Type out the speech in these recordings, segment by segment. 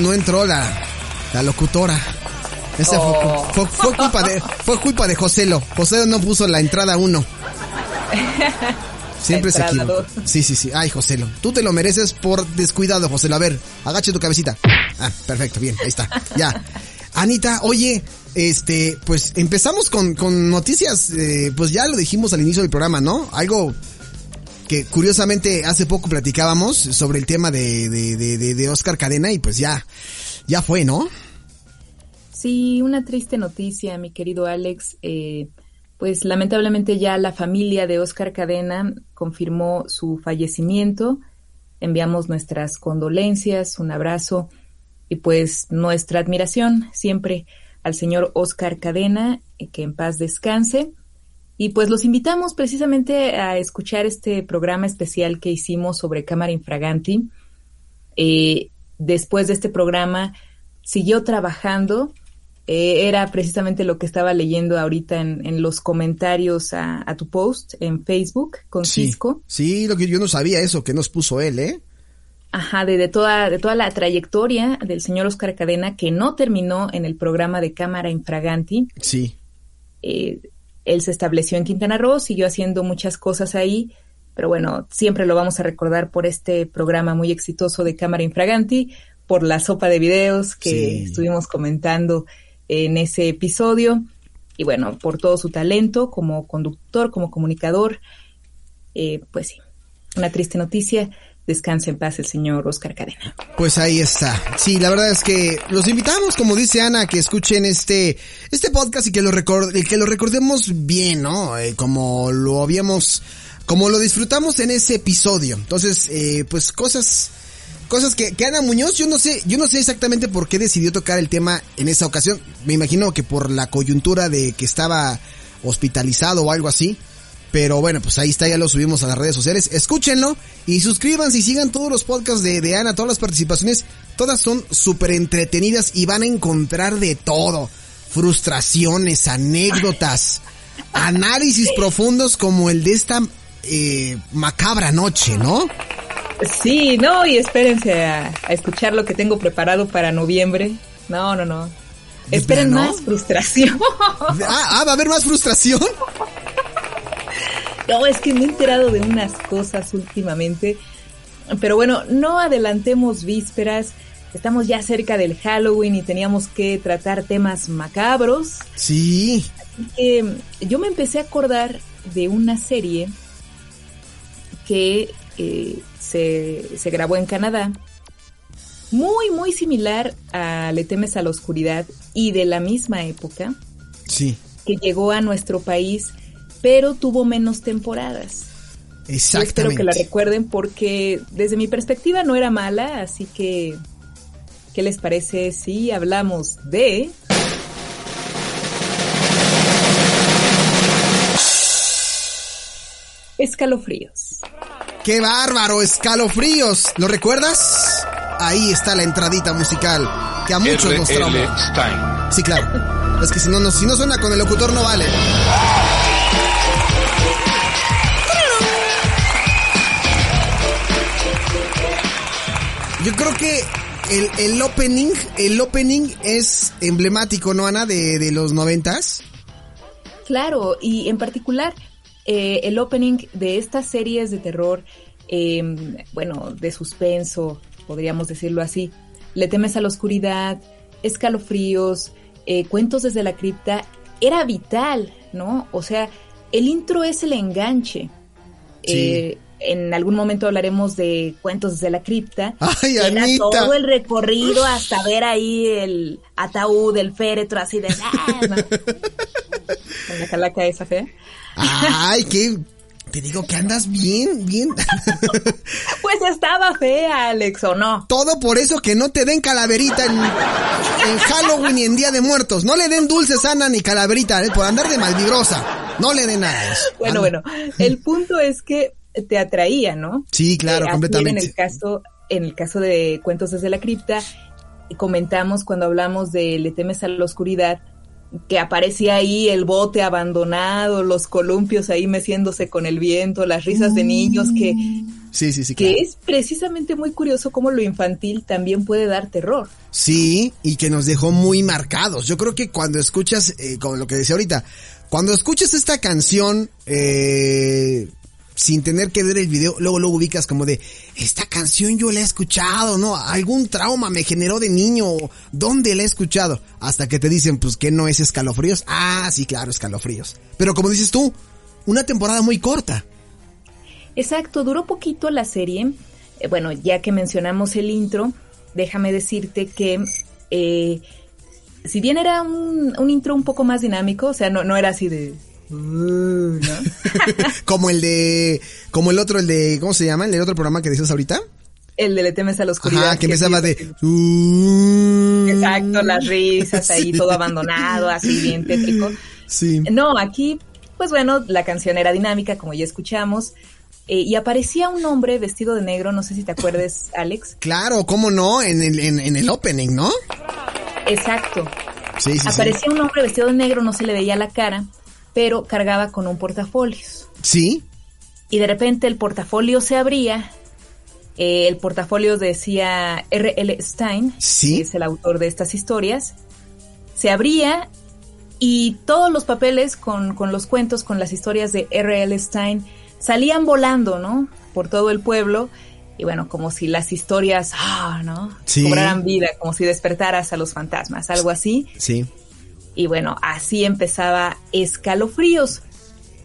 no entró la locutora. Esa fue culpa de Joselo. Joselo no puso la entrada 1. Siempre se equivoca. Dos. Sí. Ay, Joselo, tú te lo mereces por descuidado, Joselo. A ver, agache tu cabecita. Ah, perfecto, bien, ahí está. Ya. Anita, oye, pues empezamos con noticias, pues ya lo dijimos al inicio del programa, ¿no? Algo que curiosamente hace poco platicábamos sobre el tema de Oscar Cadena y pues ya fue, ¿no? Sí, una triste noticia, mi querido Alex. Pues lamentablemente ya la familia de Oscar Cadena confirmó su fallecimiento. Enviamos nuestras condolencias, un abrazo y pues nuestra admiración siempre al señor Oscar Cadena, que en paz descanse. Y pues los invitamos precisamente a escuchar este programa especial que hicimos sobre Cámara Infraganti. Después de este programa siguió trabajando. Era precisamente lo que estaba leyendo ahorita en los comentarios a tu post en Facebook con Cisco. Sí, lo que yo no sabía eso, que nos puso él, ¿eh? Ajá, de toda la trayectoria del señor Oscar Cadena, que no terminó en el programa de Cámara Infraganti. Sí. Él se estableció en Quintana Roo, siguió haciendo muchas cosas ahí, pero bueno, siempre lo vamos a recordar por este programa muy exitoso de Cámara Infraganti, por la sopa de videos que estuvimos comentando en ese episodio, y bueno, por todo su talento como conductor, como comunicador. Pues sí, una triste noticia. Descanse en paz el señor Oscar Cadena. Pues ahí está. Sí, la verdad es que los invitamos, como dice Ana, que escuchen este podcast y que lo recordemos bien, ¿no? Como lo disfrutamos en ese episodio. Entonces, pues cosas que Ana Muñoz, yo no sé exactamente por qué decidió tocar el tema en esa ocasión. Me imagino que por la coyuntura de que estaba hospitalizado o algo así. Pero bueno, pues ahí está, ya lo subimos a las redes sociales. Escúchenlo y suscríbanse y sigan todos los podcasts de Ana, todas las participaciones. Todas son súper entretenidas y van a encontrar de todo. Frustraciones, anécdotas, análisis profundos como el de esta macabra noche, ¿no? Sí, no, y espérense a escuchar lo que tengo preparado para noviembre. No. Esperen más frustración. ¿Va a haber más frustración? No, es que me he enterado de unas cosas últimamente. Pero bueno, no adelantemos vísperas. Estamos ya cerca del Halloween y teníamos que tratar temas macabros. Sí. Así que yo me empecé a acordar de una serie que se grabó en Canadá, muy, muy similar a Le Temes a la Oscuridad y de la misma época. Sí. Que llegó a nuestro país, pero tuvo menos temporadas. Exactamente. Yo espero que la recuerden porque desde mi perspectiva no era mala, así que ¿qué les parece si hablamos de Escalofríos? ¡Qué bárbaro! ¡Escalofríos! ¿Lo recuerdas? Ahí está la entradita musical que a muchos nos trauma. Sí, claro. Es que si no suena con el locutor no vale. Yo creo que el opening es emblemático, ¿no, Ana? De los 90s. Claro, y en particular el opening de estas series de terror, bueno, de suspenso, podríamos decirlo así. Le Temes a la Oscuridad, Escalofríos, Cuentos desde la Cripta, era vital, ¿no? O sea, el intro es el enganche. Sí. En algún momento hablaremos de Cuentos desde la Cripta. ¡Ay, era Anita! Todo el recorrido hasta ver ahí el ataúd, el féretro, así de... No. Con la calaca esa fea. ¡Ay, qué! Te digo que andas bien, bien. Pues estaba fea, Alex, ¿o no? Todo por eso que no te den calaverita en Halloween y en Día de Muertos. No le den dulces, Ana, ni calaverita, por andar de malvibrosa. No le den nada. Bueno, Ana. Bueno, el punto es que te atraía, ¿no? Sí, claro, completamente. En el caso de Cuentos desde la Cripta, comentamos cuando hablamos de Le Temes a la Oscuridad, que aparecía ahí el bote abandonado, los columpios ahí meciéndose con el viento, las risas de niños que Sí, sí, sí. Que claro. Es precisamente muy curioso cómo lo infantil también puede dar terror. Sí, y que nos dejó muy marcados. Yo creo que cuando escuchas, como lo que decía ahorita, cuando escuchas esta canción, sin tener que ver el video, luego lo ubicas como de, esta canción yo la he escuchado, ¿no? Algún trauma me generó de niño, ¿dónde la he escuchado? Hasta que te dicen, pues, ¿qué no es Escalofríos? Ah, sí, claro, Escalofríos. Pero como dices tú, una temporada muy corta. Exacto, duró poquito la serie. Bueno, ya que mencionamos el intro, déjame decirte que... si bien era un intro un poco más dinámico, o sea, no era así de... ¿no? como el otro, ¿cómo se llama? El otro programa que decías ahorita. El de Le Temes a la Oscuridad. Ah, que empezaba de... Exacto, las risas ahí, sí. Todo abandonado, así bien tétrico. Sí. No, aquí, pues bueno, la canción era dinámica, como ya escuchamos. Y aparecía un hombre vestido de negro, no sé si te acuerdes, Alex. Claro, cómo no, en el opening, ¿no? Exacto. Sí, sí, aparecía un hombre vestido de negro, no se le veía la cara, pero cargaba con un portafolio. Sí. Y de repente el portafolio se abría. El portafolio decía R.L. Stine, ¿sí? Que es el autor de estas historias. Se abría y todos los papeles con los cuentos, con las historias de R.L. Stine, salían volando, ¿no? Por todo el pueblo. Y bueno, como si las historias, ¿no? Sí. Cobraran vida, como si despertaras a los fantasmas, algo así. Sí. Y bueno, así empezaba Escalofríos.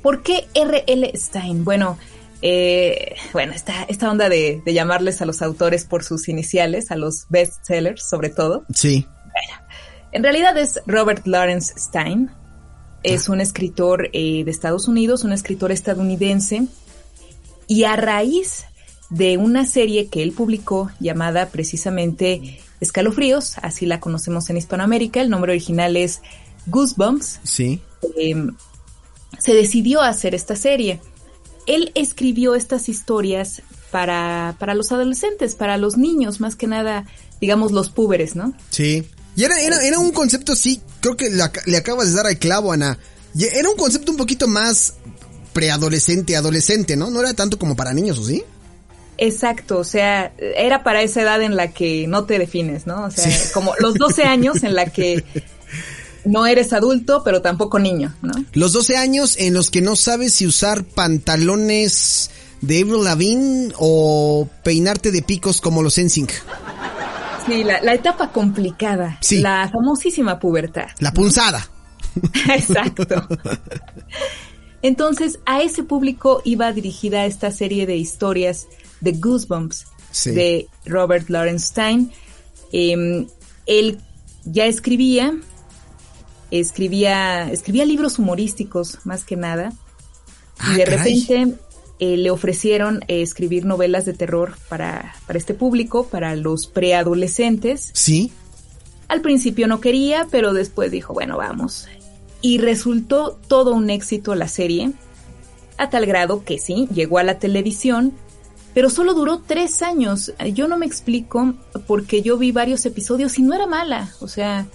¿Por qué R.L. Stine? Bueno, esta onda de llamarles a los autores por sus iniciales, a los bestsellers sobre todo. Sí. Bueno, en realidad es Robert Lawrence Stine. Es un escritor de Estados Unidos, un escritor estadounidense. Y a raíz de una serie que él publicó llamada precisamente Escalofríos, así la conocemos en Hispanoamérica, el nombre original es Goosebumps. Sí. Se decidió hacer esta serie. Él escribió estas historias para los adolescentes, para los niños, más que nada, digamos, los púberes, ¿no? Sí. Y era un concepto, sí, creo que le acabas de dar al clavo, Ana. Y era un concepto un poquito más preadolescente, adolescente, ¿no? No era tanto como para niños, ¿o sí? Exacto, o sea, era para esa edad en la que no te defines, ¿no? O sea, sí. Como los 12 años en la que no eres adulto, pero tampoco niño, ¿no? Los 12 años en los que no sabes si usar pantalones de Avril Lavigne o peinarte de picos como los NSYNC. Sí, la etapa complicada, sí. La famosísima pubertad. La punzada. Exacto. Entonces, a ese público iba dirigida esta serie de historias de Goosebumps, sí, de Robert Lawrence Stine. Él ya escribía libros humorísticos, más que nada. Y de repente le ofrecieron escribir novelas de terror para este público, para los preadolescentes. Sí. Al principio no quería, pero después dijo, bueno, vamos. Y resultó todo un éxito la serie, a tal grado que sí, llegó a la televisión, pero solo duró 3 años. Yo no me explico, porque yo vi varios episodios y no era mala. O sea,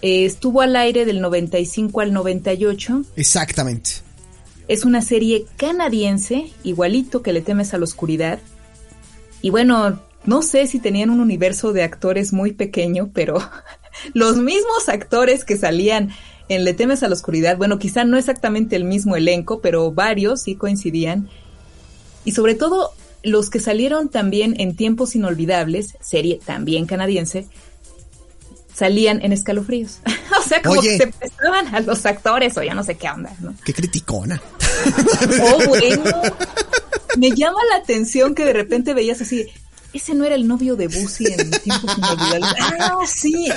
estuvo al aire del 95 al 98. Exactamente. Es una serie canadiense, igualito que Le Temes a la Oscuridad. Y bueno, no sé si tenían un universo de actores muy pequeño, pero los mismos actores que salían en Le Temes a la Oscuridad, bueno, quizá no exactamente el mismo elenco, pero varios sí coincidían. Y sobre todo, los que salieron también en Tiempos Inolvidables, serie también canadiense, salían en Escalofríos. O sea, como que se prestaban a los actores, o ya no sé qué onda, ¿no? ¡Qué criticona! ¡Oh, bueno! Me llama la atención que de repente veías así, ese no era el novio de Busy en Tiempos Inolvidables. ¡Ah, sí!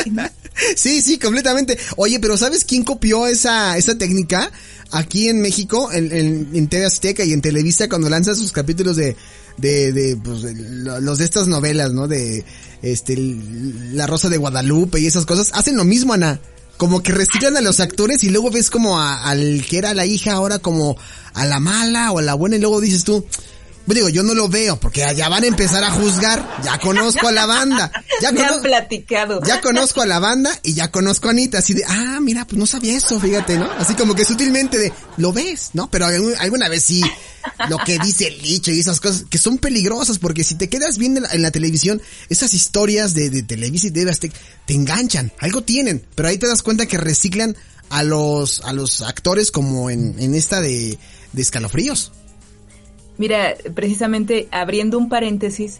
Sí, sí, completamente. Oye, pero ¿sabes quién copió esa técnica? Aquí en México, en TV Azteca y en Televisa, cuando lanzan sus capítulos de los de estas novelas, ¿no? De La Rosa de Guadalupe y esas cosas, hacen lo mismo, Ana. Como que reciclan a los actores y luego ves como al que era la hija, ahora como a la mala o a la buena, y luego dices tú, digo, yo no lo veo, porque allá van a empezar a juzgar. Ya conozco a la banda. Me han platicado. Ya conozco a la banda y ya conozco a Anita. Así de, mira, pues no sabía eso, fíjate, ¿no? Así como que sutilmente de, lo ves, ¿no? Pero alguna vez sí lo que dice el dicho y esas cosas que son peligrosas, porque si te quedas viendo en la televisión, esas historias de Televisa y TV Azteca te enganchan, algo tienen, pero ahí te das cuenta que reciclan a los actores como en esta de Escalofríos. Mira, precisamente abriendo un paréntesis,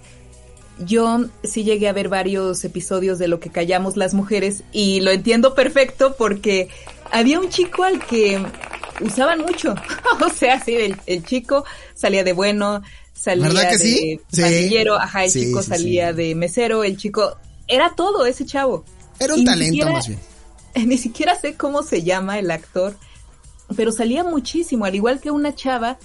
yo sí llegué a ver varios episodios de Lo que callamos las mujeres y lo entiendo perfecto porque había un chico al que usaban mucho. O sea, sí, el chico salía de bueno, salía de pandillero, sí. Ajá, el chico salía de mesero, el chico... Era todo ese chavo. Era un talento más bien. Ni siquiera sé cómo se llama el actor, pero salía muchísimo, al igual que una chava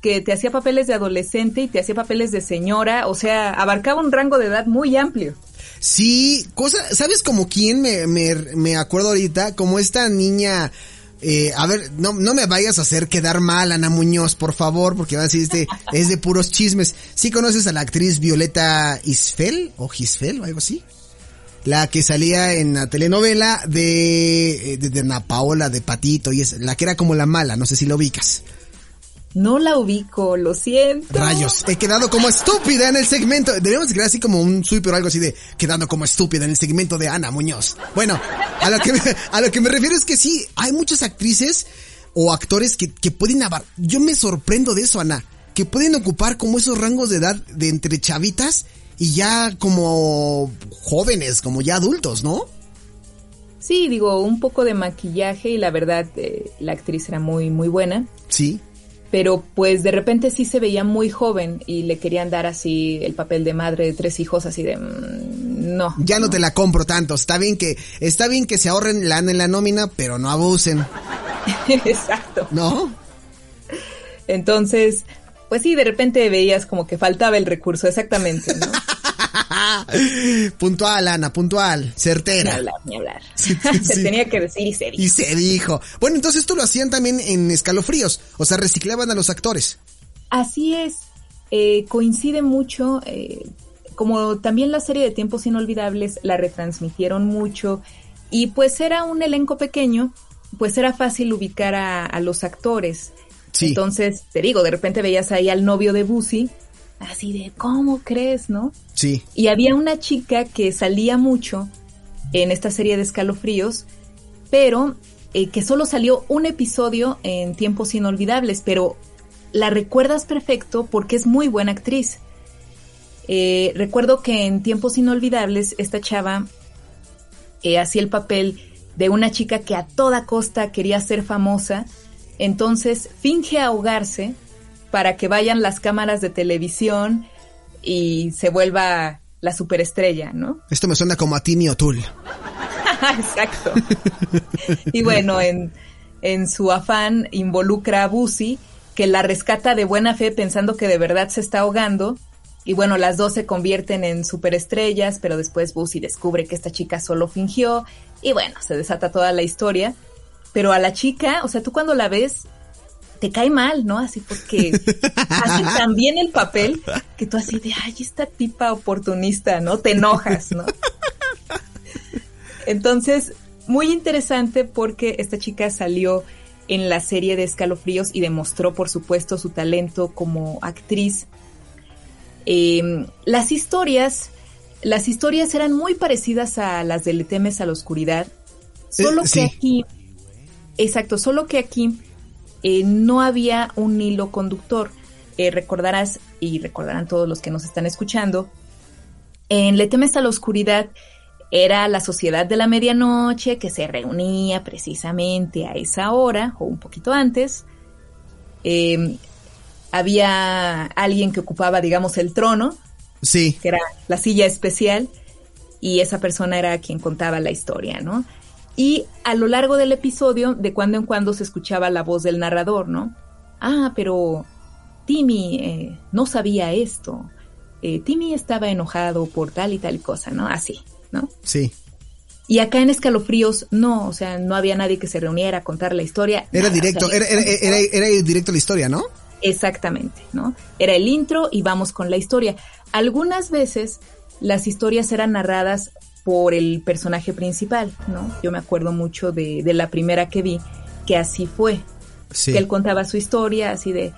que te hacía papeles de adolescente y te hacía papeles de señora, o sea, abarcaba un rango de edad muy amplio. Sí, ¿sabes como quién me acuerdo ahorita? Como esta niña... a ver, no me vayas a hacer quedar mal, Ana Muñoz, por favor, porque va a decir es de puros chismes. ¿Sí conoces a la actriz Violeta Isfel o Gisfel o algo así? La que salía en la telenovela de Ana Paola, de Patito, y es la que era como la mala, no sé si la ubicas. No la ubico, lo siento. Rayos, he quedado como estúpida en el segmento. Deberíamos crear así como un sweep o algo así de quedando como estúpida en el segmento de Ana Muñoz. Bueno, a lo que me refiero es que sí, hay muchas actrices o actores que pueden abarcar. Yo me sorprendo de eso, Ana, que pueden ocupar como esos rangos de edad de entre chavitas y ya como jóvenes, como ya adultos, ¿no? Sí, digo, un poco de maquillaje y la verdad, la actriz era muy, muy buena. Sí. Pero pues de repente sí se veía muy joven y le querían dar así el papel de madre de 3 hijos, así de no. Ya no te la compro tanto, está bien que se ahorren lana en la nómina, pero no abusen. Exacto. ¿No? Entonces, pues sí, de repente veías como que faltaba el recurso, exactamente, ¿no? Puntual, Ana, puntual, certera. Ni hablar. Sí. Se tenía que decir y se dijo. Bueno, entonces esto lo hacían también en Escalofríos, o sea, reciclaban a los actores. Así es, coincide mucho, como también la serie de Tiempos Inolvidables la retransmitieron mucho y pues era un elenco pequeño, pues era fácil ubicar a los actores. Sí. Entonces, te digo, de repente veías ahí al novio de Busy, así de, ¿cómo crees, no? Sí. Y había una chica que salía mucho en esta serie de Escalofríos, pero que solo salió un episodio en Tiempos Inolvidables, pero la recuerdas perfecto porque es muy buena actriz. Recuerdo que en Tiempos Inolvidables esta chava hacía el papel de una chica que a toda costa quería ser famosa, entonces finge ahogarse para que vayan las cámaras de televisión y se vuelva la superestrella, ¿no? Esto me suena como a Timmy O'Toole. Exacto. Y bueno, en su afán involucra a Busy, que la rescata de buena fe pensando que de verdad se está ahogando. Y bueno, las dos se convierten en superestrellas, pero después Busy descubre que esta chica solo fingió. Y bueno, se desata toda la historia. Pero a la chica, o sea, tú cuando la ves... te cae mal, ¿no? Así porque hace tan bien el papel que tú así de, ay, esta tipa oportunista, ¿no? Te enojas, ¿no? Entonces, muy interesante porque esta chica salió en la serie de Escalofríos y demostró, por supuesto, su talento como actriz. Las historias eran muy parecidas a las de Le Temes a la Oscuridad, solo que aquí... no había un hilo conductor. Recordarás, y recordarán todos los que nos están escuchando, en Le Temes a la Oscuridad era la sociedad de la medianoche que se reunía precisamente a esa hora, o un poquito antes. Había alguien que ocupaba, digamos, el trono, sí, que era la silla especial, y esa persona era quien contaba la historia, ¿no? Y a lo largo del episodio, de cuando en cuando se escuchaba la voz del narrador, ¿no? Ah, pero Timmy no sabía esto. Timmy estaba enojado por tal y tal cosa, ¿no? Así, ¿no? Sí. Y acá en Escalofríos, no, o sea, no había nadie que se reuniera a contar la historia. Era nada, directo, o sea, era directo la historia, ¿no? Exactamente, ¿no? Era el intro y vamos con la historia. Algunas veces las historias eran narradas por el personaje principal, ¿no? Yo me acuerdo mucho de la primera que vi, que así fue. Sí. Que él contaba su historia, así de,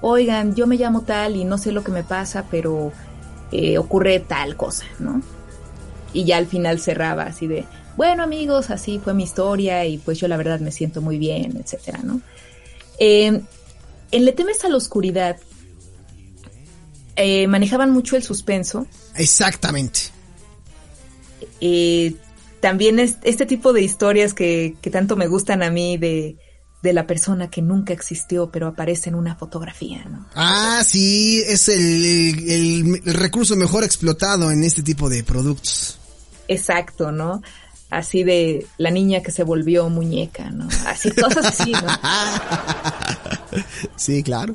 oigan, yo me llamo tal y no sé lo que me pasa, pero ocurre tal cosa, ¿no? Y ya al final cerraba así de, bueno, amigos, así fue mi historia y pues yo la verdad me siento muy bien, etcétera, ¿no? En Le Temes a la Oscuridad manejaban mucho el suspenso. Exactamente. También este tipo de historias que tanto me gustan a mí de la persona que nunca existió pero aparece en una fotografía, ¿no? Ah, sí, es el recurso mejor explotado en este tipo de productos. Exacto, ¿no? Así de la niña que se volvió muñeca, ¿no? Así, cosas así, ¿no? Sí, claro.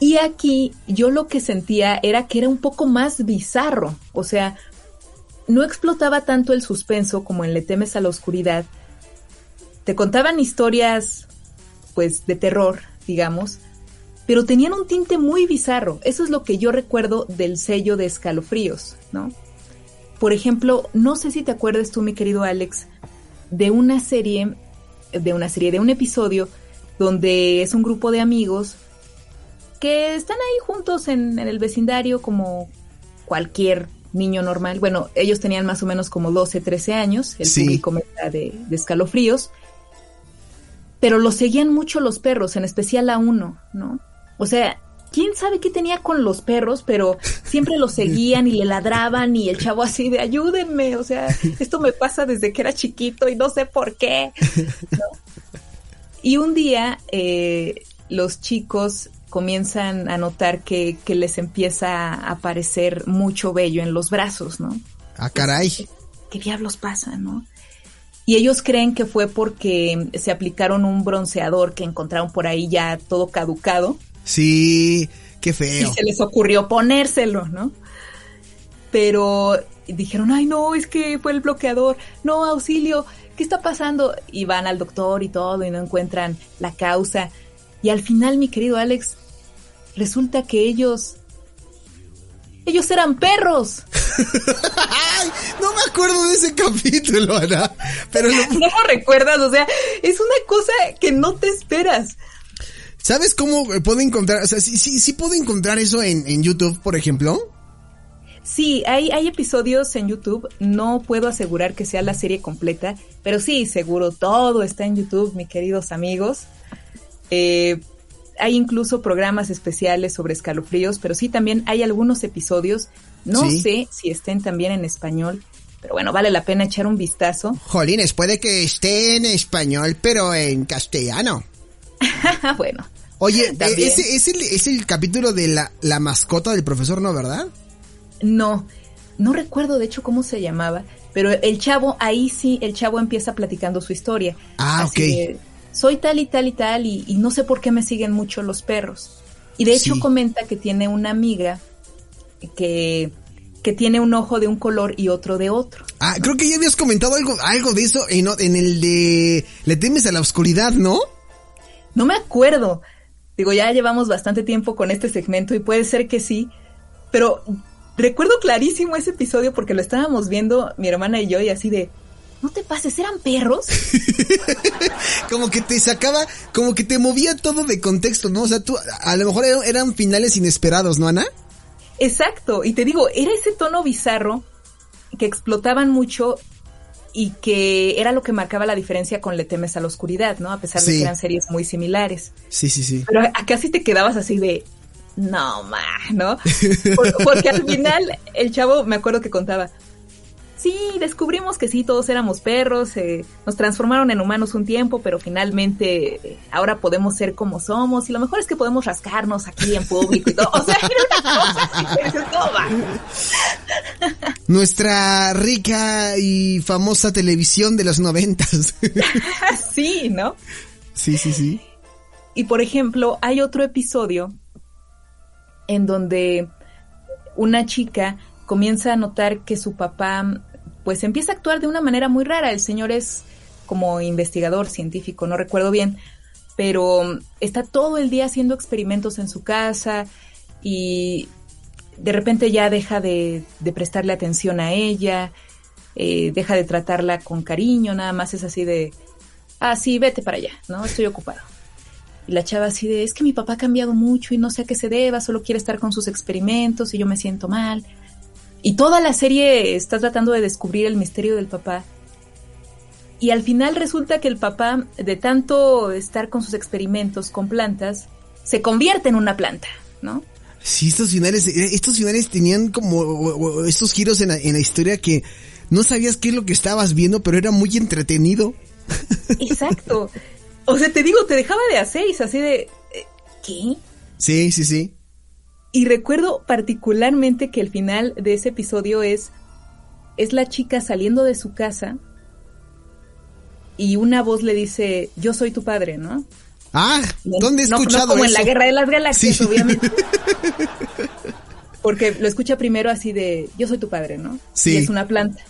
Y aquí yo lo que sentía era que era un poco más bizarro, o sea, no explotaba tanto el suspenso como en Le Temes a la Oscuridad. Te contaban historias, pues, de terror, digamos, pero tenían un tinte muy bizarro. Eso es lo que yo recuerdo del sello de Escalofríos, ¿no? Por ejemplo, no sé si te acuerdas tú, mi querido Alex, de un episodio donde es un grupo de amigos que están ahí juntos en el vecindario como cualquier niño normal. Bueno, ellos tenían más o menos como 12, 13 años, el público meta de Escalofríos, pero los seguían mucho los perros, en especial a uno, ¿no? O sea, quién sabe qué tenía con los perros, pero siempre los seguían y le ladraban y el chavo así de ayúdenme, o sea, esto me pasa desde que era chiquito y no sé por qué, ¿no? Y un día los chicos comienzan a notar que les empieza a aparecer mucho vello en los brazos, ¿no? ¡Ah, caray! ¿Qué diablos pasa, no? Y ellos creen que fue porque se aplicaron un bronceador que encontraron por ahí ya todo caducado. Sí, qué feo. Y se les ocurrió ponérselo, ¿no? Pero dijeron, ay, no, es que fue el bloqueador. No, auxilio, ¿qué está pasando? Y van al doctor y todo y no encuentran la causa. Y al final, mi querido Alex, resulta que ellos eran perros. Ay, no me acuerdo de ese capítulo, Ana. Pero no lo recuerdas, o sea, es una cosa que no te esperas. ¿Sabes cómo puedo encontrar? O sea, sí puedo encontrar eso en YouTube, por ejemplo. Sí, hay episodios en YouTube. No puedo asegurar que sea la serie completa, pero sí, seguro todo está en YouTube, mis queridos amigos. Hay incluso programas especiales sobre Escalofríos, pero sí también hay algunos episodios, no sé si estén también en español, pero bueno, vale la pena echar un vistazo. Jolines, puede que esté en español, pero en castellano. Bueno. Oye, ¿es el capítulo de la mascota del profesor, no, verdad? No recuerdo de hecho cómo se llamaba, pero el chavo, ahí sí, el chavo empieza platicando su historia. Ah, así, ok. Soy tal y tal y tal y no sé por qué me siguen mucho los perros. Y de hecho comenta que tiene una amiga que tiene un ojo de un color y otro de otro. Ah, ¿no? Creo que ya habías comentado algo de eso en el de Le Temes a la Oscuridad, ¿no? No me acuerdo. Digo, ya llevamos bastante tiempo con este segmento y puede ser que sí, pero recuerdo clarísimo ese episodio porque lo estábamos viendo mi hermana y yo y así de... No te pases, ¿eran perros? Como que te sacaba, como que te movía todo de contexto, ¿no? O sea, tú, a lo mejor eran finales inesperados, ¿no, Ana? Exacto, y te digo, era ese tono bizarro que explotaban mucho y que era lo que marcaba la diferencia con Le Temes a la Oscuridad, ¿no? A pesar de que eran series muy similares. Sí. Pero acá sí te quedabas así de, no, ma, ¿no? Porque al final el chavo, me acuerdo que contaba... Sí, descubrimos que sí, todos éramos perros, nos transformaron en humanos un tiempo, pero finalmente ahora podemos ser como somos, y lo mejor es que podemos rascarnos aquí en público y todo. O sea, era una cosa así. Nuestra rica y famosa televisión de los 90. Sí, ¿no? Sí. Y por ejemplo, hay otro episodio en donde una chica... comienza a notar que su papá pues empieza a actuar de una manera muy rara. El señor es como investigador científico, no recuerdo bien, pero está todo el día haciendo experimentos en su casa y de repente ya deja de prestarle atención a ella, deja de tratarla con cariño, nada más es así de, ah, sí, vete para allá, ¿no? Estoy ocupado. Y la chava así de, es que mi papá ha cambiado mucho y no sé a qué se deba, solo quiere estar con sus experimentos y yo me siento mal. Y toda la serie está tratando de descubrir el misterio del papá. Y al final resulta que el papá, de tanto estar con sus experimentos con plantas, se convierte en una planta, ¿no? Sí, estos finales tenían como estos giros en la historia que no sabías qué es lo que estabas viendo, pero era muy entretenido. Exacto. O sea, te digo, te dejaba de a seis, así de... ¿Qué? Sí, sí, sí. Y recuerdo particularmente que el final de ese episodio es la chica saliendo de su casa y una voz le dice, yo soy tu padre, ¿no? Ah, ¿dónde he escuchado como eso? Como en la Guerra de las Galaxias, sí. Obviamente. Porque lo escucha primero así de, yo soy tu padre, ¿no? Sí. Y es una planta.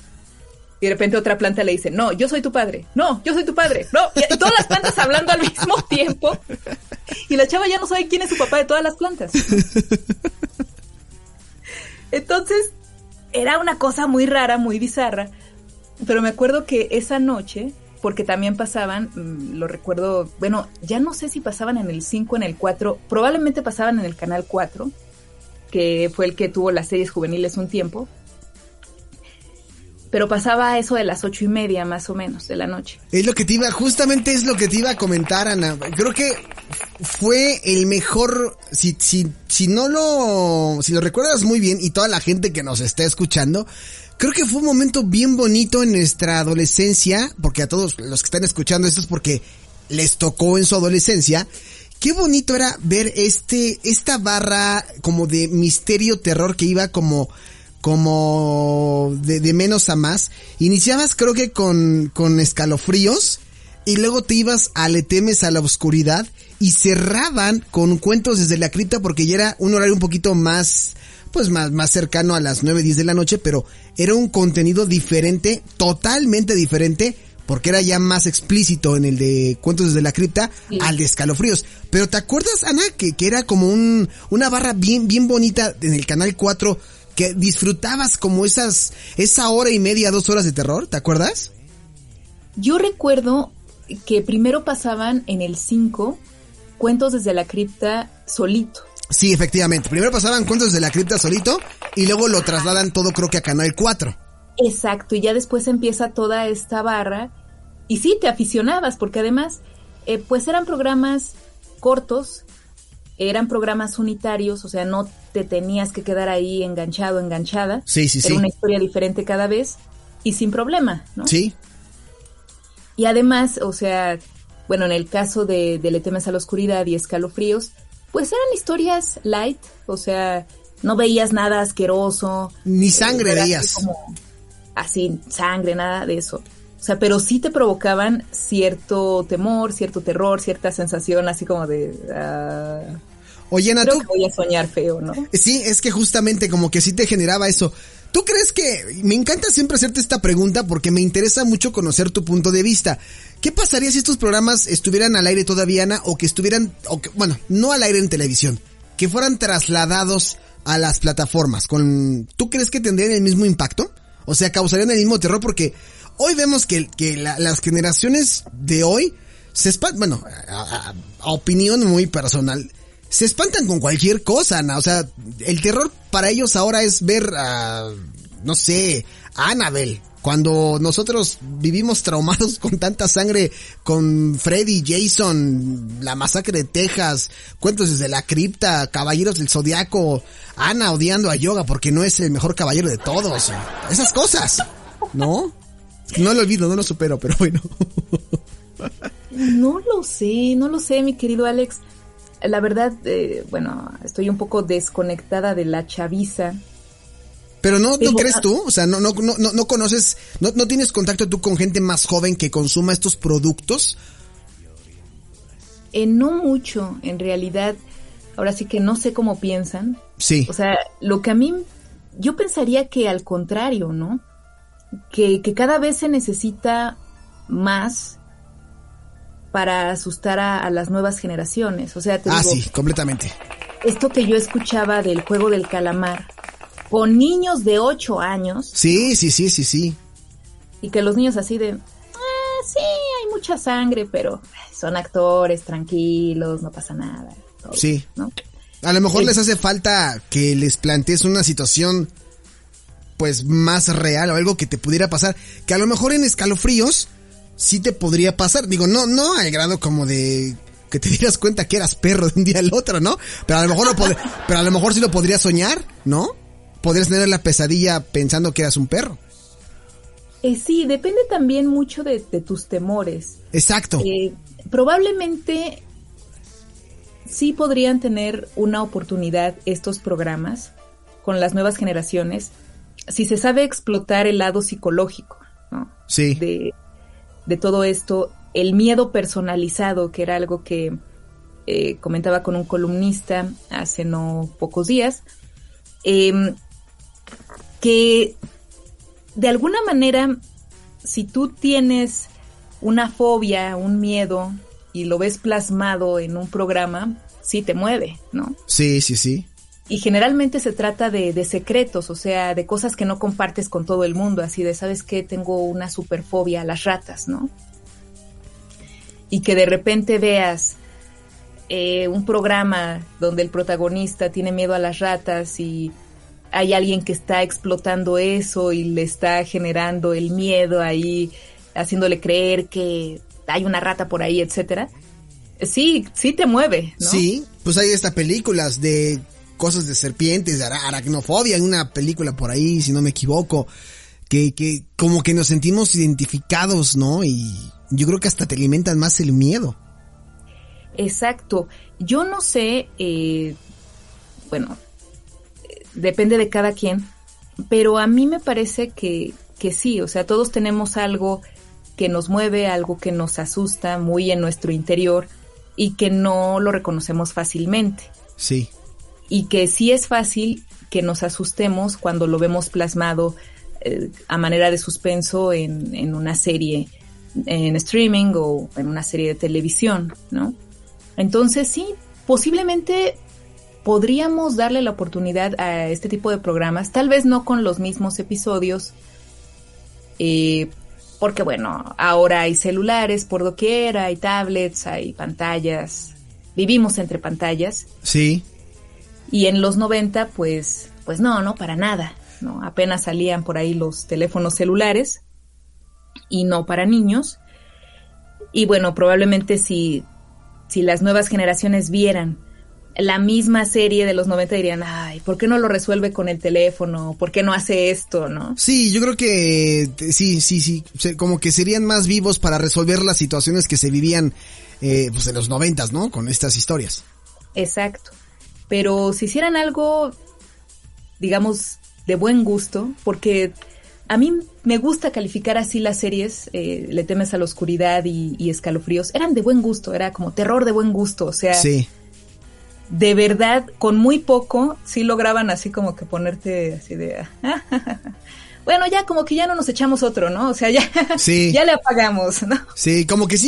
Y de repente otra planta le dice, no, yo soy tu padre. No, yo soy tu padre. No, y todas las plantas hablando al mismo tiempo. Y la chava ya no sabe quién es su papá de todas las plantas. Entonces, era una cosa muy rara, muy bizarra. Pero me acuerdo que esa noche... porque también pasaban, lo recuerdo, bueno, ya no sé si pasaban en el 5, en el 4, probablemente pasaban en el Canal 4, que fue el que tuvo las series juveniles un tiempo, pero pasaba eso de las 8:30 más o menos de la noche. Es lo que te iba a comentar, Ana. Creo que fue el mejor, si lo recuerdas muy bien, y toda la gente que nos está escuchando, creo que fue un momento bien bonito en nuestra adolescencia, porque a todos los que están escuchando esto es porque les tocó en su adolescencia. Qué bonito era ver esta barra como de misterio terror que iba como de menos a más. Iniciabas creo que con Escalofríos y luego te ibas a Le Temes a la Oscuridad y cerraban con Cuentos desde la Cripta, porque ya era un horario un poquito más... pues más cercano a las 9:10 de la noche, pero era un contenido diferente, totalmente diferente, porque era ya más explícito en el de Cuentos desde la Cripta, sí, al de Escalofríos. Pero ¿te acuerdas, Ana, que era como una barra bien, bien bonita en el Canal 4, que disfrutabas como esa hora y media, 2 horas de terror? ¿Te acuerdas? Yo recuerdo que primero pasaban en el 5 Cuentos desde la Cripta solito. Sí, efectivamente. Primero pasaban Cuentos de la Cripta solito y luego lo trasladan todo creo que a Canal 4. Exacto, y ya después empieza toda esta barra. Y sí, te aficionabas, porque además pues eran programas cortos, eran programas unitarios, o sea, no te tenías que quedar ahí enganchado, enganchada. Sí, sí, sí. Era una historia diferente cada vez y sin problema, ¿no? Sí. Y además, o sea, bueno, en el caso de Le Temes a la Oscuridad y Escalofríos, pues eran historias light, o sea, no veías nada asqueroso. Ni sangre veías. Así, sangre, nada de eso. O sea, pero sí te provocaban cierto temor, cierto terror, cierta sensación así como de... Oye, Ana, creo que voy a soñar feo, ¿no? Sí, es que justamente como que sí te generaba eso. ¿Tú crees que...? Me encanta siempre hacerte esta pregunta porque me interesa mucho conocer tu punto de vista. ¿Qué pasaría si estos programas estuvieran al aire todavía, Ana, o que estuvieran... bueno, no al aire en televisión, que fueran trasladados a las plataformas? ¿Tú crees que tendrían el mismo impacto? O sea, ¿causarían el mismo terror? Porque hoy vemos que las generaciones de hoy se espantan... Bueno, a opinión muy personal... Se espantan con cualquier cosa, Ana. O sea, el terror para ellos ahora es ver a, no sé, a Annabelle. Cuando nosotros vivimos traumados con tanta sangre, con Freddy, Jason, la masacre de Texas, Cuentos desde la Cripta, Caballeros del Zodiaco, Ana odiando a Yoga porque no es el mejor caballero de todos. Esas cosas, ¿no? No lo olvido, no lo supero, pero bueno. No lo sé, mi querido Alex. La verdad, bueno, estoy un poco desconectada de la chaviza. Pero ¿no crees tú? O sea, no conoces, no tienes contacto tú con gente más joven que consuma estos productos. No mucho, en realidad. Ahora sí que no sé cómo piensan. Sí. O sea, lo que a mí, yo pensaría que al contrario, ¿no? Que cada vez se necesita más para asustar a las nuevas generaciones. O sea, te digo... Ah, sí, completamente. Esto que yo escuchaba del Juego del Calamar, con niños de 8 años... Sí, sí, sí, sí, sí. Y que los niños así de... Ah, sí, hay mucha sangre, pero son actores tranquilos, no pasa nada. Todo, sí, ¿no? A lo mejor sí les hace falta que les plantees una situación pues más real o algo que te pudiera pasar, que a lo mejor en Escalofríos sí te podría pasar. Digo, no al grado como de que te dieras cuenta que eras perro de un día al otro, ¿no? Pero a lo mejor pero a lo mejor sí lo podrías soñar, ¿no? Podrías tener la pesadilla pensando que eras un perro. Sí, depende también mucho de tus temores. Exacto. Probablemente sí podrían tener una oportunidad estos programas con las nuevas generaciones si se sabe explotar el lado psicológico, ¿no? Sí. De todo esto, el miedo personalizado, que era algo que comentaba con un columnista hace no pocos días, que de alguna manera, si tú tienes una fobia, un miedo, y lo ves plasmado en un programa, sí te mueve, ¿no? Sí, sí, sí. Y generalmente se trata de secretos, o sea, de cosas que no compartes con todo el mundo, así de, ¿sabes qué? Tengo una superfobia a las ratas, ¿no? Y que de repente veas un programa donde el protagonista tiene miedo a las ratas y hay alguien que está explotando eso y le está generando el miedo ahí, haciéndole creer que hay una rata por ahí, etcétera. Sí, sí te mueve, ¿no? Sí, pues hay estas películas de cosas de serpientes, de aracnofobia, hay una película por ahí, si no me equivoco, que como que nos sentimos identificados, ¿no? Y yo creo que hasta te alimentan más el miedo. Exacto. Yo no sé, bueno, depende de cada quien, pero a mí me parece que sí, o sea, todos tenemos algo que nos mueve, algo que nos asusta muy en nuestro interior y que no lo reconocemos fácilmente. Sí. Y que sí es fácil que nos asustemos cuando lo vemos plasmado a manera de suspenso en una serie, en streaming o en una serie de televisión, ¿no? Entonces sí, posiblemente podríamos darle la oportunidad a este tipo de programas, tal vez no con los mismos episodios, porque bueno, ahora hay celulares por doquier, hay tablets, hay pantallas, vivimos entre pantallas. Sí. Y en los 90, pues no, para nada, ¿no? Apenas salían por ahí los teléfonos celulares y no para niños. Y bueno, probablemente si las nuevas generaciones vieran la misma serie de los 90 dirían, ay, ¿por qué no lo resuelve con el teléfono? ¿Por qué no hace esto, no? Sí, yo creo que sí, como que serían más vivos para resolver las situaciones que se vivían pues en los 90, ¿no? Con estas historias. Exacto. Pero si hicieran algo, digamos, de buen gusto, porque a mí me gusta calificar así las series, Le Temes a la Oscuridad y Escalofríos, eran de buen gusto, era como terror de buen gusto, o sea, sí. De verdad, con muy poco, sí lograban así como que ponerte así de... Bueno, ya como que ya no nos echamos otro, ¿no? O sea, ya, sí. Ya le apagamos, ¿no? Sí, como que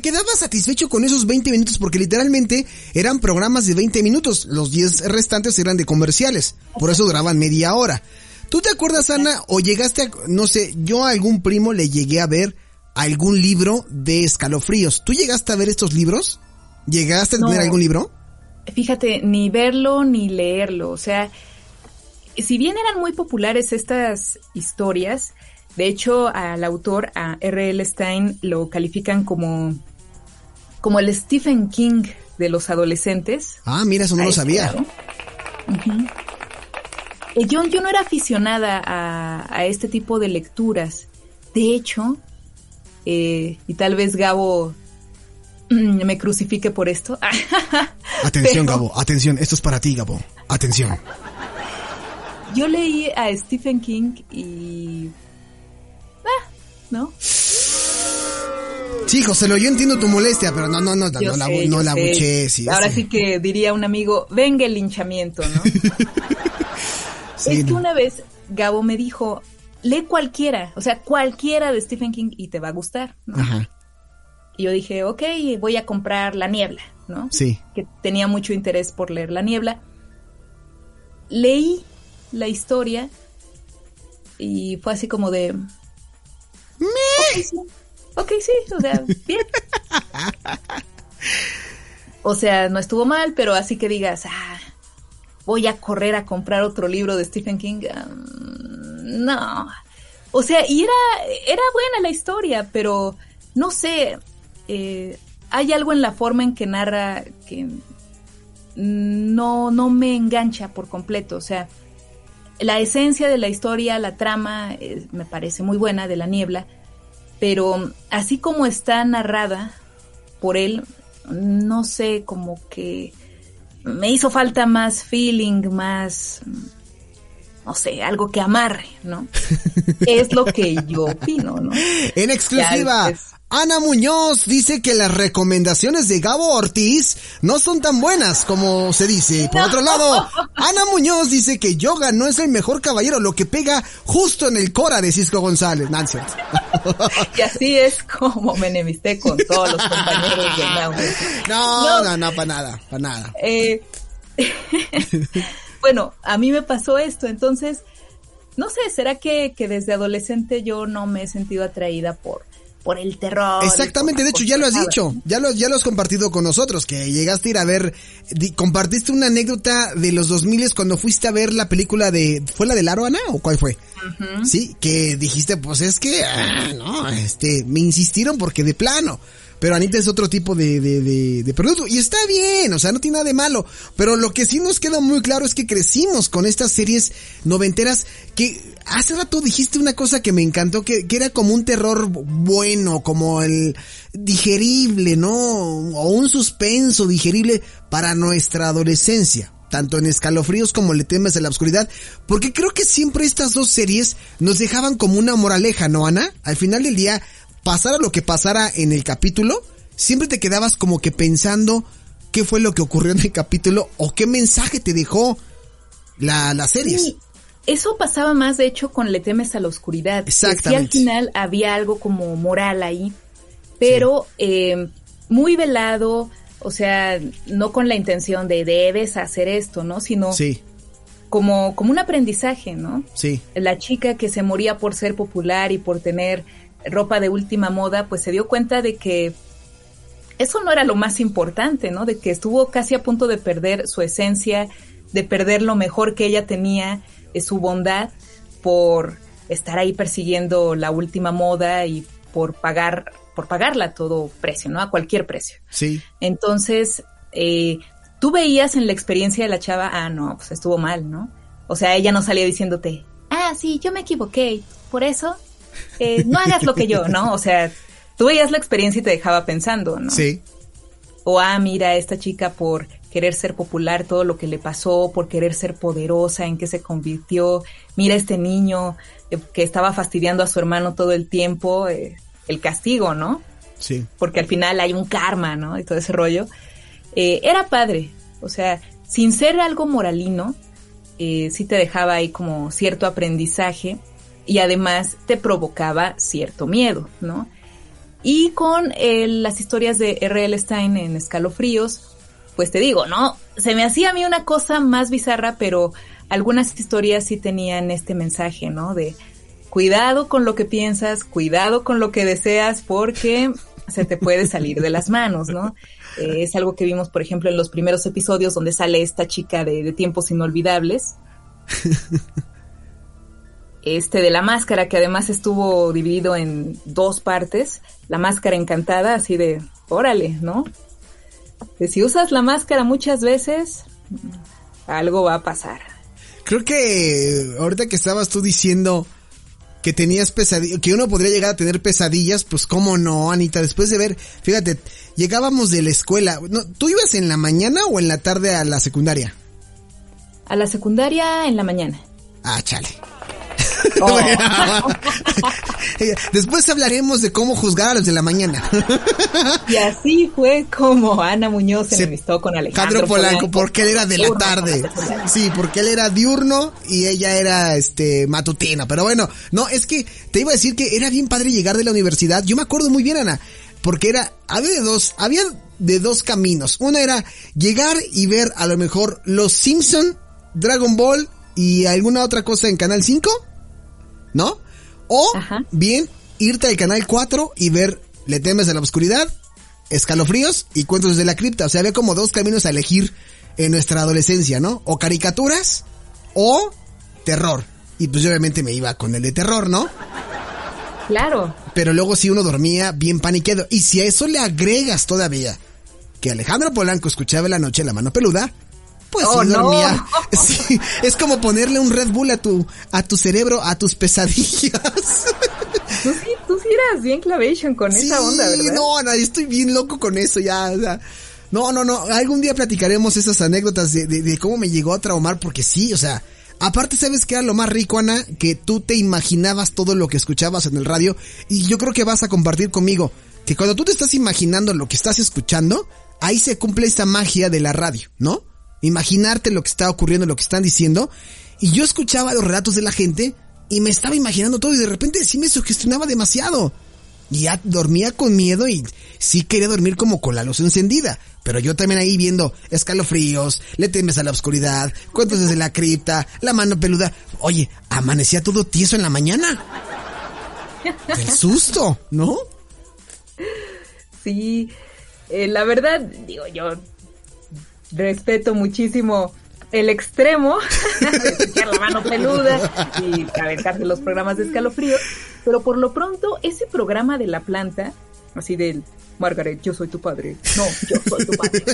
quedaba satisfecho con esos 20 minutos, porque literalmente eran programas de 20 minutos, los 10 restantes eran de comerciales, por eso duraban media hora. ¿Tú te acuerdas, Ana, o llegaste a, no sé, yo a algún primo le llegué a ver algún libro de Escalofríos? ¿Tú llegaste a ver estos libros? ¿Llegaste a tener algún libro? Fíjate, ni verlo ni leerlo, o sea... Si bien eran muy populares estas historias, de hecho al autor, a R.L. Stine, lo califican como el Stephen King de los adolescentes. Ah, mira, eso no lo sabía. Uh-huh. Yo no era aficionada a este tipo de lecturas. De hecho, y tal vez Gabo me crucifique por esto. Atención, pero... Gabo, atención, esto es para ti, Gabo, atención. Yo leí a Stephen King y... ¿no? Sí, José, yo entiendo tu molestia, pero no la buché. Sí, ahora sí que diría un amigo, venga el linchamiento, ¿no? Sí. Es que una vez Gabo me dijo, lee cualquiera, o sea, cualquiera de Stephen King y te va a gustar, ¿no? Ajá. Y yo dije, okay, voy a comprar La Niebla, ¿no? Sí. Que tenía mucho interés por leer La Niebla. Leí la historia y fue así como de ok, sí, o sea, bien. O sea, no estuvo mal, pero así que digas, voy a correr a comprar otro libro de Stephen King, no. O sea, y era buena la historia, pero no sé, hay algo en la forma en que narra que no me engancha por completo. O sea, la esencia de la historia, la trama, me parece muy buena, de La Niebla, pero así como está narrada por él, no sé, como que me hizo falta más feeling, más, no sé, algo que amarre, ¿no? Es lo que yo opino, ¿no? En exclusiva, Ana Muñoz dice que las recomendaciones de Gabo Ortiz no son tan buenas como se dice. Por otro lado, Ana Muñoz dice que Yoga no es el mejor caballero, lo que pega justo en el cora de Cisco González. Nancy. Y así es como me enemisté con todos los compañeros de Nau. No, para nada. Bueno, a mí me pasó esto, entonces, no sé, ¿será que desde adolescente yo no me he sentido atraída por el terror? Exactamente, de hecho ya lo has dicho, ya lo has compartido con nosotros, que llegaste a ir a ver, compartiste una anécdota de los 2000 cuando fuiste a ver la película ¿fue la del Aro, Ana, o cuál fue? Uh-huh. Sí, que dijiste, pues es que, me insistieron porque de plano, pero Anita es otro tipo de producto, y está bien, o sea, no tiene nada de malo, pero lo que sí nos queda muy claro es que crecimos con estas series noventeras que... Hace rato dijiste una cosa que me encantó, que era como un terror bueno, como el digerible, ¿no? O un suspenso digerible para nuestra adolescencia, tanto en Escalofríos como Le Temes a la Oscuridad, porque creo que siempre estas dos series nos dejaban como una moraleja, ¿no, Ana? Al final del día, pasara lo que pasara en el capítulo, siempre te quedabas como que pensando qué fue lo que ocurrió en el capítulo o qué mensaje te dejó las series. Sí. Eso pasaba más, de hecho, con Le Temes a la Oscuridad. Exactamente. Que sí, al final había algo como moral ahí, pero sí, muy velado, o sea, no con la intención de debes hacer esto, ¿no? Sino sí, como un aprendizaje, ¿no? Sí. La chica que se moría por ser popular y por tener ropa de última moda, pues se dio cuenta de que eso no era lo más importante, ¿no? De que estuvo casi a punto de perder su esencia, de perder lo mejor que ella tenía, su bondad, por estar ahí persiguiendo la última moda y por pagarla a todo precio, ¿no? A cualquier precio. Sí. Entonces, tú veías en la experiencia de la chava, no, pues estuvo mal, ¿no? O sea, ella no salía diciéndote, sí, yo me equivoqué, por eso no hagas lo que yo, ¿no? O sea, tú veías la experiencia y te dejaba pensando, ¿no? Sí. O, mira, esta chica por querer ser popular, todo lo que le pasó, por querer ser poderosa, en qué se convirtió. Mira este niño que estaba fastidiando a su hermano todo el tiempo, el castigo, ¿no? Sí. Porque al final hay un karma, ¿no? Y todo ese rollo. Era padre, o sea, sin ser algo moralino, sí te dejaba ahí como cierto aprendizaje y además te provocaba cierto miedo, ¿no? Y con las historias de R.L. Stine en Escalofríos, pues te digo, ¿no? Se me hacía a mí una cosa más bizarra, pero algunas historias sí tenían este mensaje, ¿no? De cuidado con lo que piensas, cuidado con lo que deseas, porque se te puede salir de las manos, ¿no? Es algo que vimos, por ejemplo, en los primeros episodios donde sale esta chica de Tiempos Inolvidables. De la máscara, que además estuvo dividido en dos partes. La máscara encantada, así de, órale, ¿no? Que si usas la máscara muchas veces, algo va a pasar. Creo que ahorita que estabas tú diciendo que tenías pesadillas, que uno podría llegar a tener pesadillas, pues cómo no, Anita, después de ver, fíjate, llegábamos de la escuela, no, ¿tú ibas en la mañana o en la tarde a la secundaria? A la secundaria en la mañana. Chale. Oh. Después hablaremos de cómo juzgar a los de la mañana. Y así fue como Ana Muñoz se entrevistó con Alejandro Polanco, porque él era de la tarde. Sí, porque él era diurno y ella era matutina. Pero bueno, no, es que te iba a decir que era bien padre llegar de la universidad. Yo me acuerdo muy bien, Ana, porque había de dos caminos. Uno era llegar y ver a lo mejor Los Simpson, Dragon Ball y alguna otra cosa en Canal 5, ¿no? O, ajá, bien, irte al Canal 4 y ver Le Temes a la Oscuridad, Escalofríos y Cuentos desde la Cripta. O sea, había como dos caminos a elegir en nuestra adolescencia, ¿no? O caricaturas o terror. Y pues yo obviamente me iba con el de terror, ¿no? Claro. Pero luego sí uno dormía bien paniqueado. Y si a eso le agregas todavía que Alejandro Polanco escuchaba en la noche La Mano Peluda, pues sí dormía. No. Sí, es como ponerle un Red Bull a tu cerebro, a tus pesadillas. Tú sí eras bien clavation con esa onda, ¿verdad? Sí, no, estoy bien loco con eso ya, o sea. No, algún día platicaremos esas anécdotas de cómo me llegó a traumar, porque sí, o sea, aparte, ¿sabes qué era lo más rico, Ana? Que tú te imaginabas todo lo que escuchabas en el radio, y yo creo que vas a compartir conmigo que cuando tú te estás imaginando lo que estás escuchando, ahí se cumple esa magia de la radio, ¿no? Imaginarte lo que está ocurriendo, lo que están diciendo, y yo escuchaba los relatos de la gente y me estaba imaginando todo, y de repente sí me sugestionaba demasiado. Y ya dormía con miedo y sí quería dormir como con la luz encendida. Pero yo también ahí viendo Escalofríos, Le Temes a la Oscuridad, Cuentos desde la Cripta, La Mano Peluda. Oye, amanecía todo tieso en la mañana. El susto, ¿no? Sí, la verdad, digo, yo respeto muchísimo el extremo de echar La Mano Peluda y aventarse los programas de Escalofrío, pero por lo pronto ese programa de la planta, así del Margaret, yo soy tu padre, no, yo soy tu padre,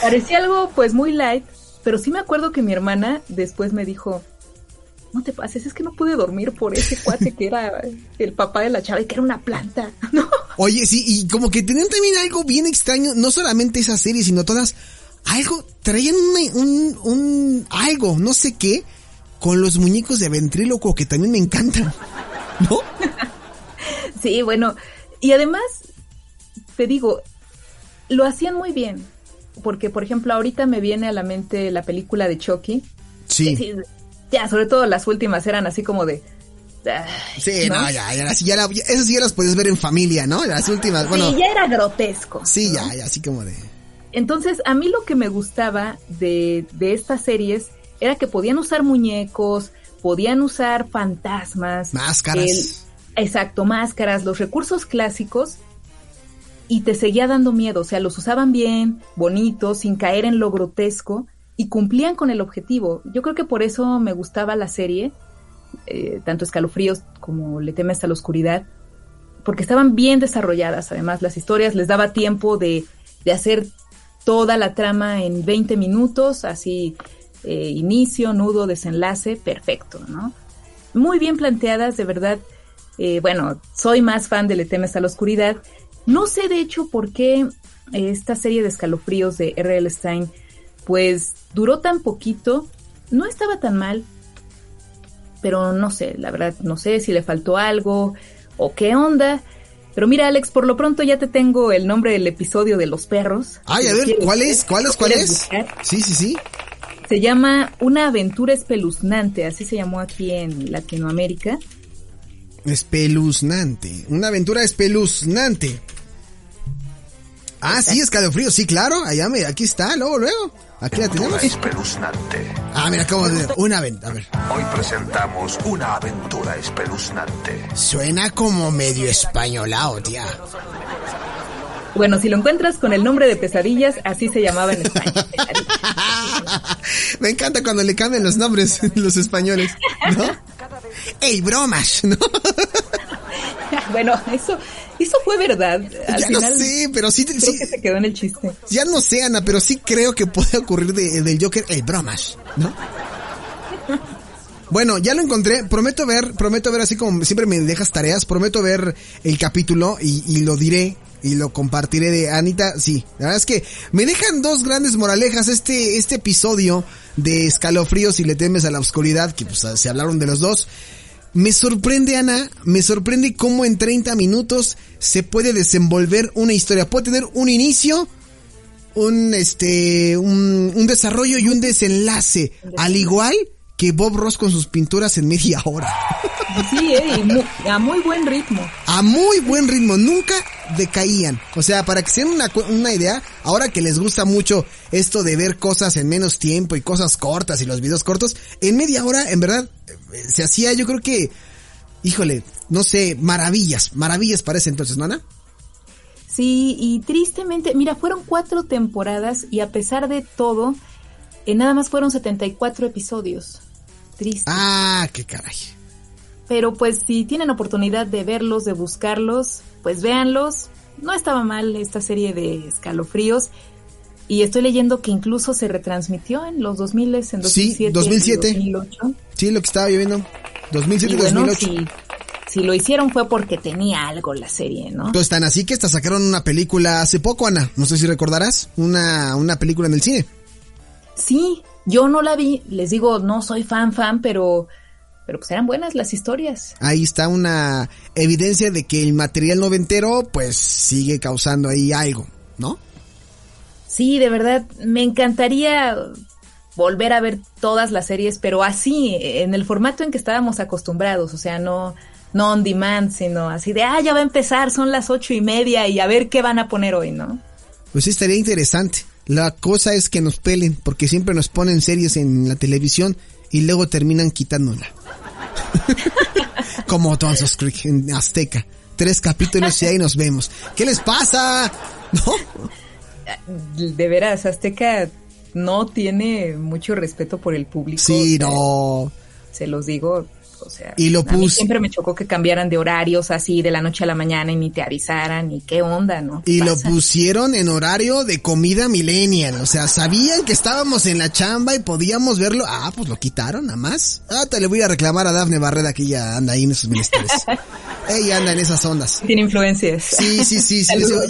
parecía algo pues muy light, pero sí me acuerdo que mi hermana después me dijo, no te pases, es que no pude dormir por ese cuate que era el papá de la chava y que era una planta, ¿no? Oye, sí, y como que tenían también algo bien extraño, no solamente esa serie, sino todas. Algo, traían un algo, no sé qué, con los muñecos de ventrílocuo que también me encantan, ¿no? Sí, bueno, y además, te digo, lo hacían muy bien, porque por ejemplo ahorita me viene a la mente la película de Chucky. Sí. Ya, sobre todo las últimas eran así como de... Ay, sí, ¿no? Ya, esas sí ya las podías ver en familia, ¿no? Las últimas, bueno... Sí, ya era grotesco. Sí, ¿no? ya, así como de... Entonces, a mí lo que me gustaba de estas series era que podían usar muñecos, podían usar fantasmas. Máscaras. Exacto, máscaras, los recursos clásicos, y te seguía dando miedo. O sea, los usaban bien, bonitos, sin caer en lo grotesco, y cumplían con el objetivo. Yo creo que por eso me gustaba la serie, tanto Escalofríos como Le Temes a la Oscuridad, porque estaban bien desarrolladas. Además, las historias les daba tiempo de hacer... toda la trama en 20 minutos, así, inicio, nudo, desenlace, perfecto, ¿no? Muy bien planteadas, de verdad. Bueno, soy más fan de Le Temes a la Oscuridad. No sé, de hecho, por qué esta serie de Escalofríos de R.L. Stine, pues, duró tan poquito. No estaba tan mal, pero no sé, la verdad, no sé si le faltó algo o qué onda. Pero mira, Alex, por lo pronto ya te tengo el nombre del episodio de los perros. Ay, a ver, ¿cuál es? Sí. Se llama Una aventura espeluznante, así se llamó aquí en Latinoamérica. Espeluznante, una aventura espeluznante. Ah, exacto. Sí, Escalofríos, sí, claro, allá aquí está, luego. Aquí la tenemos. Espeluznante. Ah, mira, acabo de ver. Una aventura. A ver. Hoy presentamos Una aventura espeluznante. Suena como medio españolao, tía. Bueno, si lo encuentras con el nombre de Pesadillas, así se llamaba en España. Me encanta cuando le cambian los nombres los españoles, ¿no? ¡Ey, bromas! ¿No? Bueno, eso fue verdad. Al ya final, no sé, pero sí... Creo sí, que se quedó en el chiste. Ya no sé, Ana, pero sí creo que puede ocurrir del Joker el bromas, ¿no? Bueno, ya lo encontré. Prometo ver, así como siempre me dejas tareas, prometo ver el capítulo y lo diré y lo compartiré de Anita. Sí, la verdad es que me dejan dos grandes moralejas este episodio de Escalofríos y Le Temes a la Oscuridad, que pues se hablaron de los dos. Me sorprende, Ana, cómo en 30 minutos se puede desenvolver una historia. Puede tener un inicio, un desarrollo y un desenlace, al igual que Bob Ross con sus pinturas en media hora. Sí, a muy buen ritmo. A muy buen ritmo, nunca decaían. O sea, para que se den una idea, ahora que les gusta mucho esto de ver cosas en menos tiempo y cosas cortas y los videos cortos, en media hora, en verdad, se hacía, yo creo que híjole, no sé, maravillas para ese entonces, ¿no, Ana? Sí, y tristemente, mira, fueron 4 temporadas y a pesar de todo, nada más fueron 74 episodios. Triste. Ah, qué caray. Pero pues si tienen oportunidad de verlos, de buscarlos, pues véanlos. No estaba mal esta serie de Escalofríos. Y estoy leyendo que incluso se retransmitió en los 2000, en 2007, sí, 2007. 2008. Sí, lo que estaba viviendo, 2007 y bueno, 2008. Si lo hicieron fue porque tenía algo la serie, ¿no? Pues tan así que hasta sacaron una película hace poco, Ana. No sé si recordarás, una película en el cine. Sí, yo no la vi. Les digo, no soy fan, pero pues eran buenas las historias. Ahí está una evidencia de que el material noventero pues sigue causando ahí algo, ¿no? Sí, de verdad, me encantaría volver a ver todas las series, pero así, en el formato en que estábamos acostumbrados, o sea, no on demand, sino así de, ya va a empezar, son las 8:30 y a ver qué van a poner hoy, ¿no? Pues sí, estaría interesante. La cosa es que nos pelen, porque siempre nos ponen series en la televisión y luego terminan quitándola. Como Dawson's Creek en Azteca. 3 capítulos y ahí nos vemos. ¿Qué les pasa? ¿No? De veras, Azteca no tiene mucho respeto por el público. Sí, no. Se los digo, o sea, y lo a mí siempre me chocó que cambiaran de horarios así de la noche a la mañana y ni te avisaran y qué onda, ¿no? ¿Qué y pasa? Lo pusieron en horario de comida millennial, o sea, sabían que estábamos en la chamba y podíamos verlo. Ah, pues lo quitaron, nada más. Te le voy a reclamar a Dafne Barreda que ella anda ahí en esos ministerios. Ella anda en esas ondas. Tiene influencias. Sí.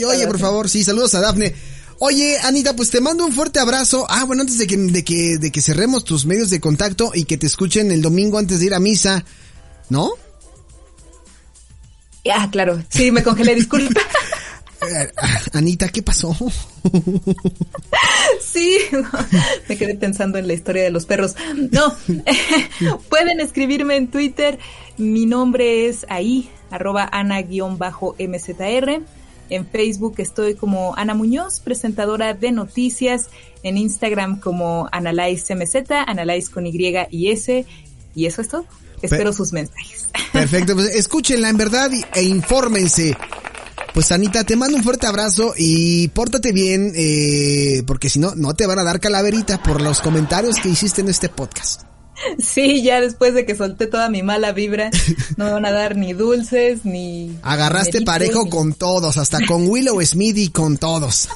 Oye, por favor, sí, saludos a Dafne. Oye, Anita, pues te mando un fuerte abrazo. Bueno, antes de que cerremos tus medios de contacto y que te escuchen el domingo antes de ir a misa, ¿no? Claro. Sí, me congelé, disculpa. Anita, ¿qué pasó? Sí, no, me quedé pensando en la historia de los perros. No, pueden escribirme en Twitter. Mi nombre es ahí, @ana_mzr. En Facebook estoy como Ana Muñoz, presentadora de noticias. En Instagram como AnalizeMZ, Analize con Y y S. Y eso es todo. Espero sus mensajes. Perfecto, pues escúchenla en verdad e infórmense. Pues Anita, te mando un fuerte abrazo y pórtate bien, porque si no, no te van a dar calaverita por los comentarios que hiciste en este podcast. Sí, ya después de que solté toda mi mala vibra, no me van a dar ni dulces, ni... Agarraste parejo ni... con todos, hasta con Willow Smith y con todos.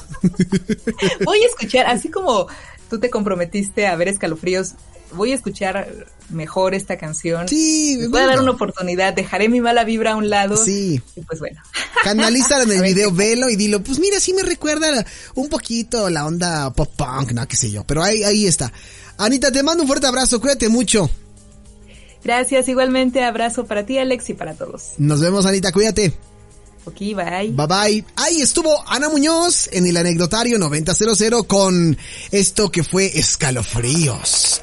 Voy a escuchar, así como tú te comprometiste a ver Escalofríos, voy a escuchar mejor esta canción. Sí, me voy a dar una oportunidad, dejaré mi mala vibra a un lado. Sí. Y pues bueno. Canalízala en el video, velo y dilo, pues mira, sí me recuerda un poquito la onda pop punk, no, qué sé yo, pero ahí está. Anita, te mando un fuerte abrazo, cuídate mucho. Gracias, igualmente abrazo para ti, Alex, y para todos. Nos vemos, Anita, cuídate. Ok, bye. Bye, bye. Ahí estuvo Ana Muñoz en el anecdotario 9000 con esto que fue Escalofríos.